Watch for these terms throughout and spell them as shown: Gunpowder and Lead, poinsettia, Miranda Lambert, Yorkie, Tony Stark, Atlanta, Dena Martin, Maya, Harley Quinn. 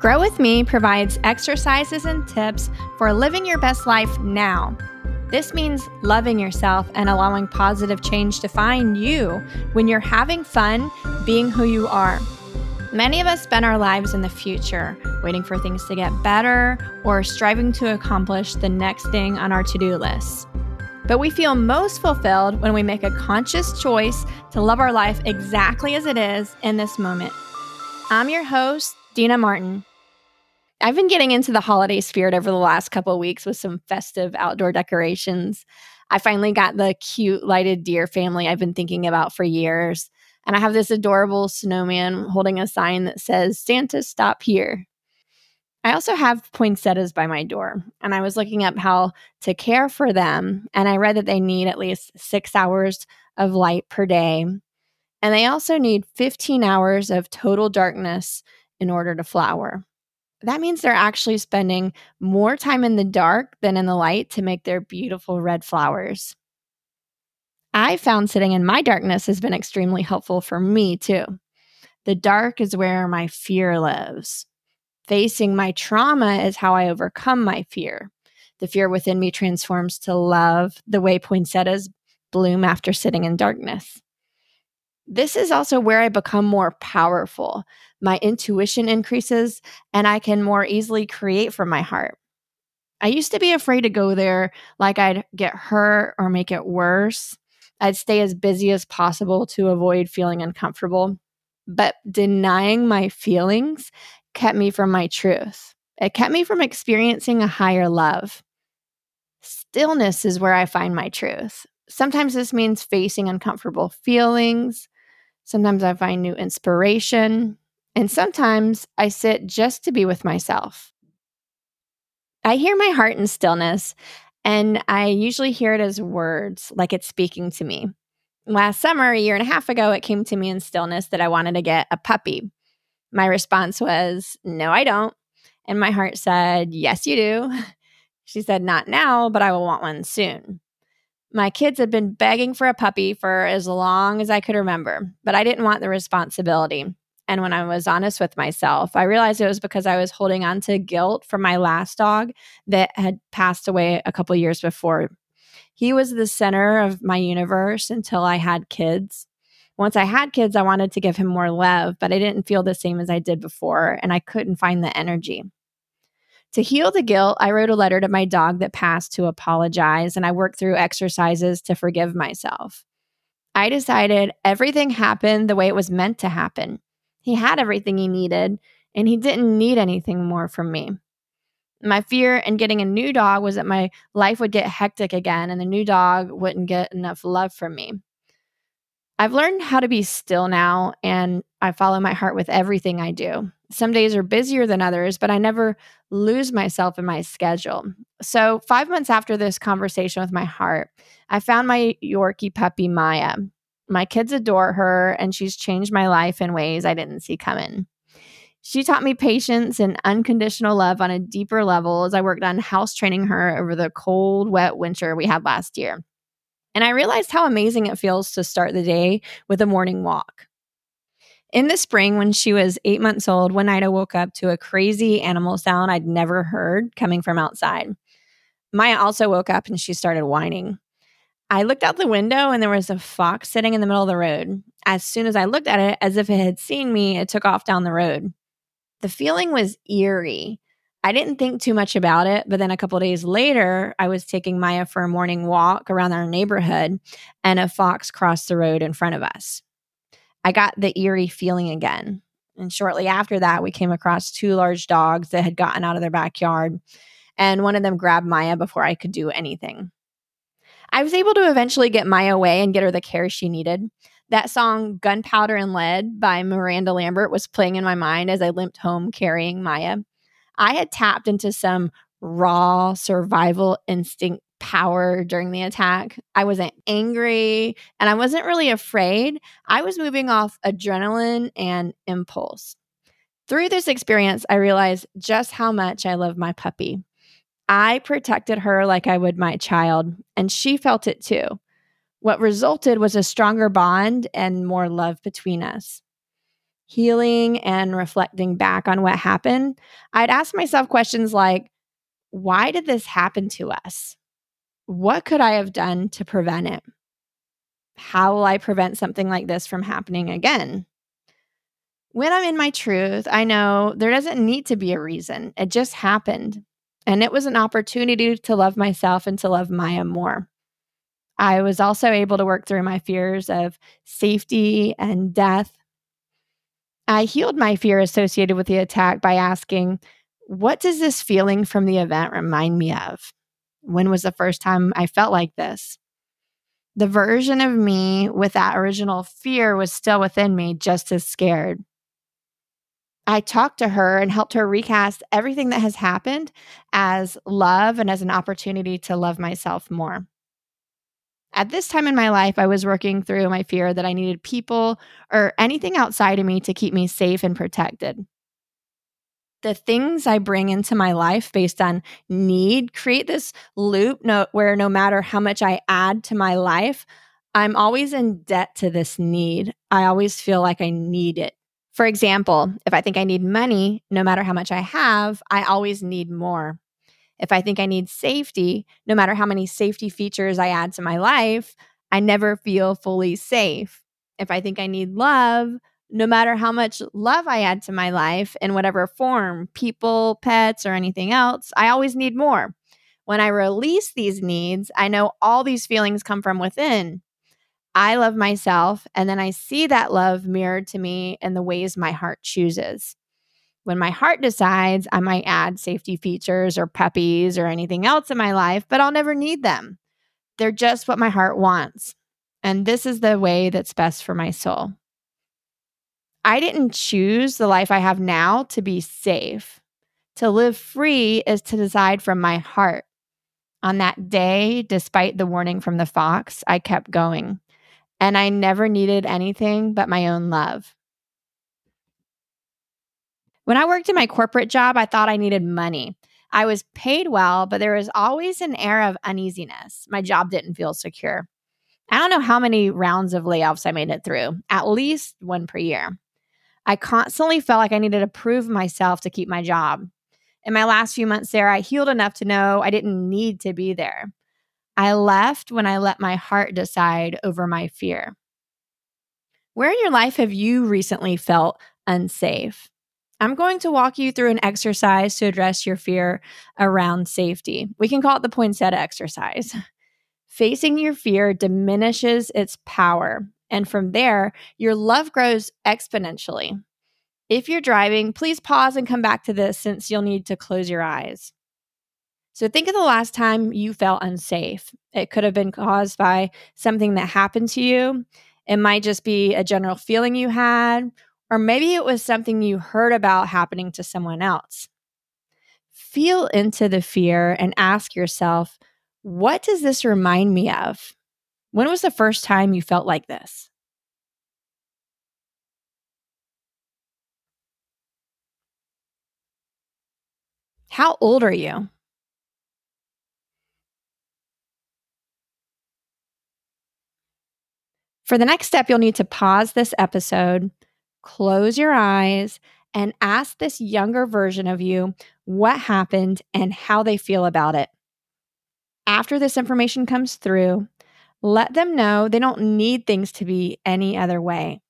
Grow With Me provides exercises and tips for living your best life now. This means loving yourself and allowing positive change to find you when you're having fun being who you are. Many of us spend our lives in the future, waiting for things to get better or striving to accomplish the next thing on our to-do list. But we feel most fulfilled when we make a conscious choice to love our life exactly as it is in this moment. I'm your host, Dena Martin. I've been getting into the holiday spirit over the last couple of weeks with some festive outdoor decorations. I finally got the cute lighted deer family I've been thinking about for years. And I have this adorable snowman holding a sign that says, "Santa, stop here." I also have poinsettias by my door, and I was looking up how to care for them, and I read that they need at least 6 hours of light per day, and they also need 15 hours of total darkness in order to flower. That means they're actually spending more time in the dark than in the light to make their beautiful red flowers. I found sitting in my darkness has been extremely helpful for me, too. The dark is where my fear lives. Facing my trauma is how I overcome my fear. The fear within me transforms to love, the way poinsettias bloom after sitting in darkness. This is also where I become more powerful. My intuition increases, and I can more easily create from my heart. I used to be afraid to go there, like I'd get hurt or make it worse. I'd stay as busy as possible to avoid feeling uncomfortable. But denying my feelings kept me from my truth. It kept me from experiencing a higher love. Stillness is where I find my truth. Sometimes this means facing uncomfortable feelings. Sometimes I find new inspiration. And sometimes I sit just to be with myself. I hear my heart in stillness, and I usually hear it as words, like it's speaking to me. Last summer, 1.5 years ago, it came to me in stillness that I wanted to get a puppy. My response was, "No, I don't." And my heart said, "Yes, you do." She said, "Not now, but I will want one soon." My kids had been begging for a puppy for as long as I could remember, but I didn't want the responsibility. And when I was honest with myself, I realized it was because I was holding on to guilt from my last dog that had passed away a couple years before. He was the center of my universe until I had kids. Once I had kids, I wanted to give him more love, but I didn't feel the same as I did before, and I couldn't find the energy. To heal the guilt, I wrote a letter to my dog that passed to apologize, and I worked through exercises to forgive myself. I decided everything happened the way it was meant to happen. He had everything he needed, and he didn't need anything more from me. My fear in getting a new dog was that my life would get hectic again, and the new dog wouldn't get enough love from me. I've learned how to be still now, and I follow my heart with everything I do. Some days are busier than others, but I never lose myself in my schedule. So 5 months after this conversation with my heart, I found my Yorkie puppy, Maya. My kids adore her, and she's changed my life in ways I didn't see coming. She taught me patience and unconditional love on a deeper level as I worked on house training her over the cold, wet winter we had last year. And I realized how amazing it feels to start the day with a morning walk. In the spring, when she was 8 months old, one night I woke up to a crazy animal sound I'd never heard coming from outside. Maya also woke up, and she started whining. I looked out the window, and there was a fox sitting in the middle of the road. As soon as I looked at it, as if it had seen me, it took off down the road. The feeling was eerie. I didn't think too much about it, but then a couple days later, I was taking Maya for a morning walk around our neighborhood, and a fox crossed the road in front of us. I got the eerie feeling again, and shortly after that, we came across 2 large dogs that had gotten out of their backyard, and one of them grabbed Maya before I could do anything. I was able to eventually get Maya away and get her the care she needed. That song, "Gunpowder and Lead" by Miranda Lambert, was playing in my mind as I limped home carrying Maya. I had tapped into some raw survival instinct power during the attack. I wasn't angry, and I wasn't really afraid. I was moving off adrenaline and impulse. Through this experience, I realized just how much I love my puppy. I protected her like I would my child, and she felt it too. What resulted was a stronger bond and more love between us. healing and reflecting back on what happened, I'd ask myself questions like, why did this happen to us? What could I have done to prevent it? How will I prevent something like this from happening again? When I'm in my truth, I know there doesn't need to be a reason. It just happened. And it was an opportunity to love myself and to love Maya more. I was also able to work through my fears of safety and death. I healed my fear associated with the attack by asking, what does this feeling from the event remind me of? When was the first time I felt like this? The version of me with that original fear was still within me, just as scared. I talked to her and helped her recast everything that has happened as love and as an opportunity to love myself more. At this time in my life, I was working through my fear that I needed people or anything outside of me to keep me safe and protected. The things I bring into my life based on need create this loop where no matter how much I add to my life, I'm always in debt to this need. I always feel like I need it. For example, if I think I need money, no matter how much I have, I always need more. If I think I need safety, no matter how many safety features I add to my life, I never feel fully safe. If I think I need love, no matter how much love I add to my life in whatever form, people, pets, or anything else, I always need more. When I release these needs, I know all these feelings come from within. I love myself, and then I see that love mirrored to me in the ways my heart chooses. When my heart decides, I might add safety features or puppies or anything else in my life, but I'll never need them. They're just what my heart wants. And this is the way that's best for my soul. I didn't choose the life I have now to be safe. To live free is to decide from my heart. On that day, despite the warning from the fox, I kept going. And I never needed anything but my own love. When I worked in my corporate job, I thought I needed money. I was paid well, but there was always an air of uneasiness. My job didn't feel secure. I don't know how many rounds of layoffs I made it through, at least one per year. I constantly felt like I needed to prove myself to keep my job. In my last few months there, I healed enough to know I didn't need to be there. I left when I let my heart decide over my fear. Where in your life have you recently felt unsafe? I'm going to walk you through an exercise to address your fear around safety. We can call it the poinsettia exercise. Facing your fear diminishes its power, and from there, your love grows exponentially. If you're driving, please pause and come back to this since you'll need to close your eyes. So think of the last time you felt unsafe. It could have been caused by something that happened to you. It might just be a general feeling you had, or maybe it was something you heard about happening to someone else. Feel into the fear and ask yourself, what does this remind me of? When was the first time you felt like this? How old are you? For the next step, you'll need to pause this episode, close your eyes, and ask this younger version of you what happened and how they feel about it. After this information comes through, let them know they don't need things to be any other way.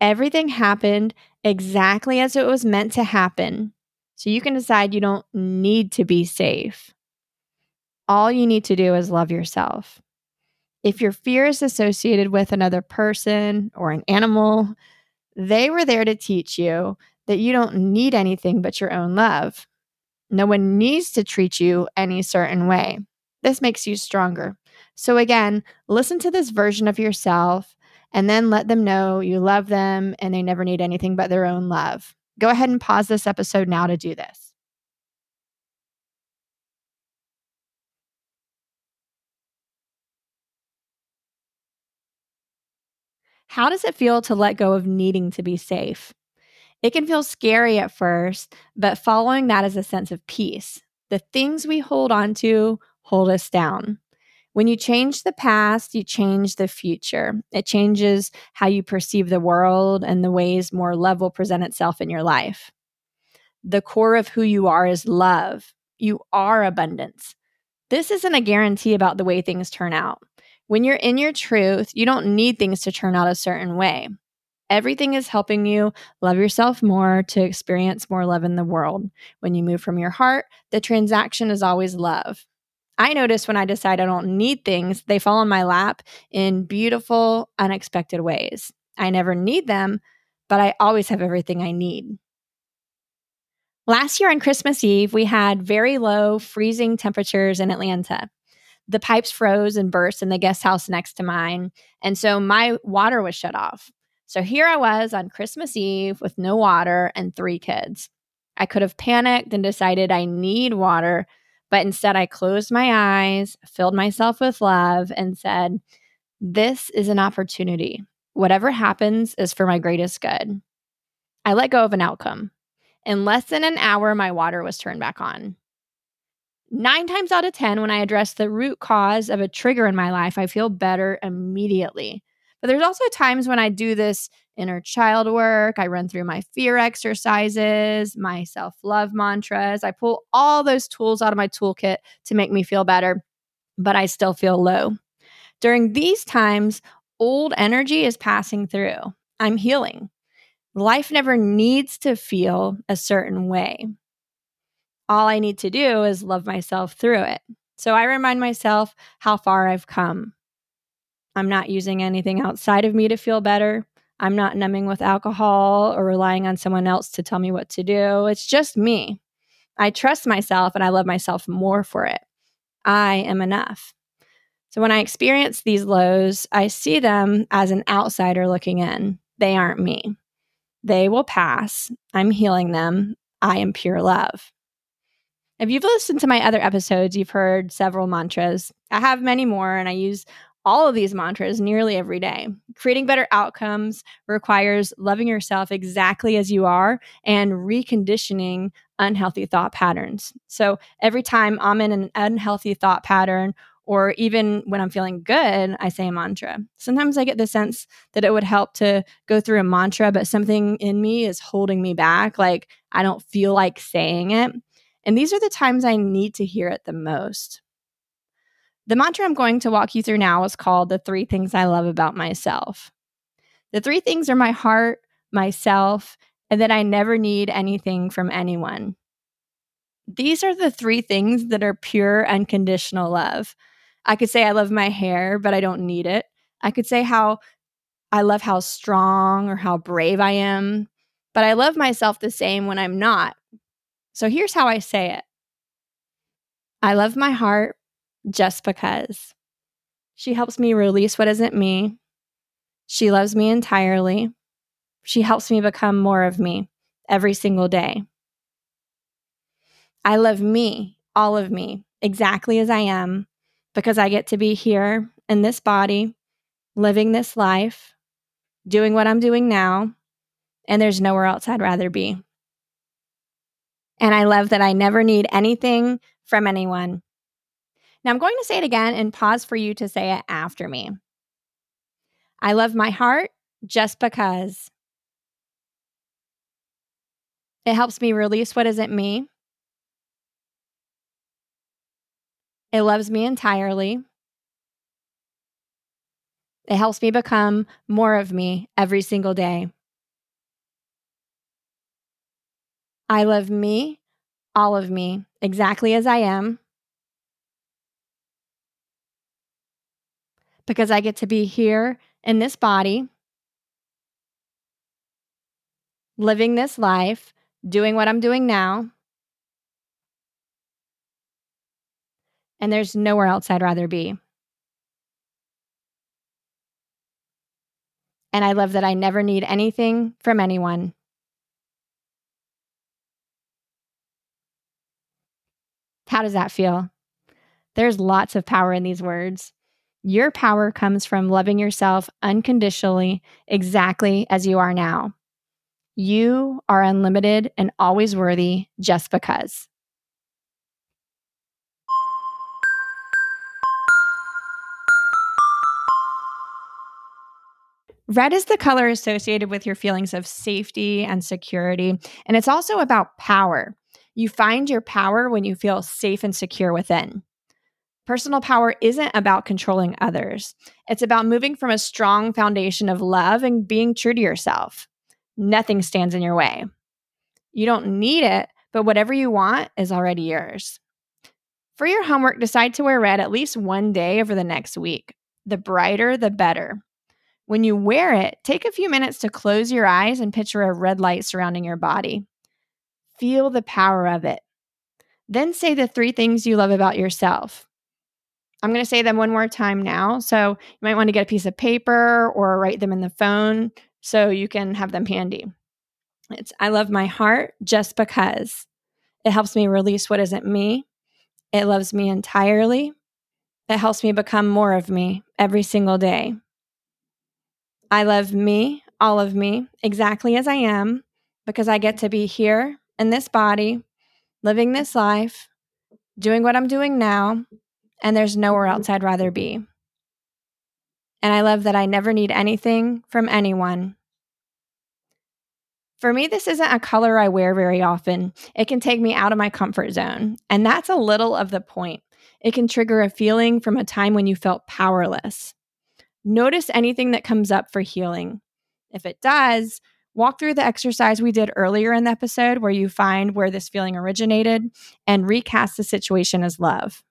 Everything happened exactly as it was meant to happen, so you can decide you don't need to be safe. All you need to do is love yourself. If your fear is associated with another person or an animal, they were there to teach you that you don't need anything but your own love. No one needs to treat you any certain way. This makes you stronger. So again, listen to this version of yourself and then let them know you love them and they never need anything but their own love. Go ahead and pause this episode now to do this. How does it feel to let go of needing to be safe? It can feel scary at first, but following that is a sense of peace. The things we hold on to hold us down. When you change the past, you change the future. It changes how you perceive the world and the ways more love will present itself in your life. The core of who you are is love. You are abundance. This isn't a guarantee about the way things turn out. When you're in your truth, you don't need things to turn out a certain way. Everything is helping you love yourself more to experience more love in the world. When you move from your heart, the transaction is always love. I notice when I decide I don't need things, they fall on my lap in beautiful, unexpected ways. I never need them, but I always have everything I need. Last year on Christmas Eve, we had very low, freezing temperatures in Atlanta. The pipes froze and burst in the guest house next to mine, and so my water was shut off. So here I was on Christmas Eve with no water and 3 kids. I could have panicked and decided I need water, but instead, I closed my eyes, filled myself with love, and said, this is an opportunity. Whatever happens is for my greatest good. I let go of an outcome. In less than an hour, my water was turned back on. 9 times out of 10, when I address the root cause of a trigger in my life, I feel better immediately. But there's also times when I do this inner child work, I run through my fear exercises, my self-love mantras. I pull all those tools out of my toolkit to make me feel better, but I still feel low. During these times, old energy is passing through. I'm healing. Life never needs to feel a certain way. All I need to do is love myself through it. So I remind myself how far I've come. I'm not using anything outside of me to feel better. I'm not numbing with alcohol or relying on someone else to tell me what to do. It's just me. I trust myself and I love myself more for it. I am enough. So when I experience these lows, I see them as an outsider looking in. They aren't me. They will pass. I'm healing them. I am pure love. If you've listened to my other episodes, you've heard several mantras. I have many more and I use all of these mantras nearly every day. Creating better outcomes requires loving yourself exactly as you are and reconditioning unhealthy thought patterns. So every time I'm in an unhealthy thought pattern, or even when I'm feeling good, I say a mantra. Sometimes I get the sense that it would help to go through a mantra, but something in me is holding me back. Like I don't feel like saying it. And these are the times I need to hear it the most. The mantra I'm going to walk you through now is called The 3 Things I Love About Myself. The 3 things are my heart, myself, and that I never need anything from anyone. These are the 3 things that are pure, unconditional love. I could say I love my hair, but I don't need it. I could say how I love how strong or how brave I am, but I love myself the same when I'm not. So here's how I say it. I love my heart. Just because. She helps me release what isn't me. She loves me entirely. She helps me become more of me every single day. I love me, all of me, exactly as I am, because I get to be here in this body, living this life, doing what I'm doing now, and there's nowhere else I'd rather be. And I love that I never need anything from anyone. Now I'm going to say it again and pause for you to say it after me. I love my heart just because. It helps me release what isn't me. It loves me entirely. It helps me become more of me every single day. I love me, all of me, exactly as I am. Because I get to be here in this body, living this life, doing what I'm doing now, and there's nowhere else I'd rather be. And I love that I never need anything from anyone. How does that feel? There's lots of power in these words. Your power comes from loving yourself unconditionally, exactly as you are now. You are unlimited and always worthy just because. Red is the color associated with your feelings of safety and security, and it's also about power. You find your power when you feel safe and secure within. Personal power isn't about controlling others. It's about moving from a strong foundation of love and being true to yourself. Nothing stands in your way. You don't need it, but whatever you want is already yours. For your homework, decide to wear red at least one day over the next week. The brighter, the better. When you wear it, take a few minutes to close your eyes and picture a red light surrounding your body. Feel the power of it. Then say the three things you love about yourself. I'm going to say them one more time now, so you might want to get a piece of paper or write them in the phone so you can have them handy. It's, I love my heart just because. It helps me release what isn't me. It loves me entirely. It helps me become more of me every single day. I love me, all of me, exactly as I am, because I get to be here in this body, living this life, doing what I'm doing now, and there's nowhere else I'd rather be. And I love that I never need anything from anyone. For me, this isn't a color I wear very often. It can take me out of my comfort zone, and that's a little of the point. It can trigger a feeling from a time when you felt powerless. Notice anything that comes up for healing. If it does, walk through the exercise we did earlier in the episode where you find where this feeling originated and recast the situation as love.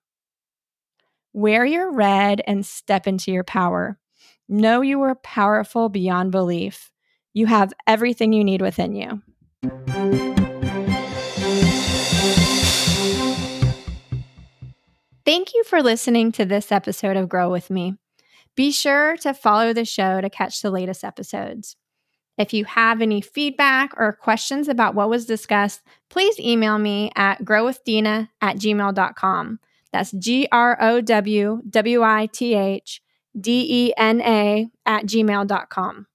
Wear your red and step into your power. Know you are powerful beyond belief. You have everything you need within you. Thank you for listening to this episode of Grow With Me. Be sure to follow the show to catch the latest episodes. If you have any feedback or questions about what was discussed, please email me at growwithdena@gmail.com. That's growwithdena@gmail.com.